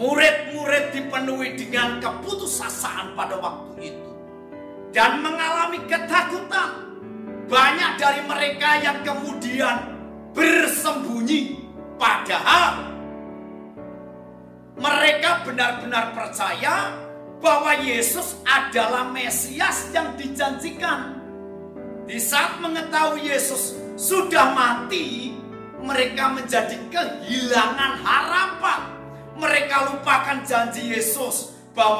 Murid-murid dipenuhi dengan keputusasaan pada waktu itu dan mengalami ketakutan. Banyak dari mereka yang kemudian bersembunyi, padahal mereka benar-benar percaya bahwa Yesus adalah Mesias yang dijanjikan. Di saat mengetahui Yesus sudah mati, mereka menjadi kehilangan harapan. Mereka lupakan janji Yesus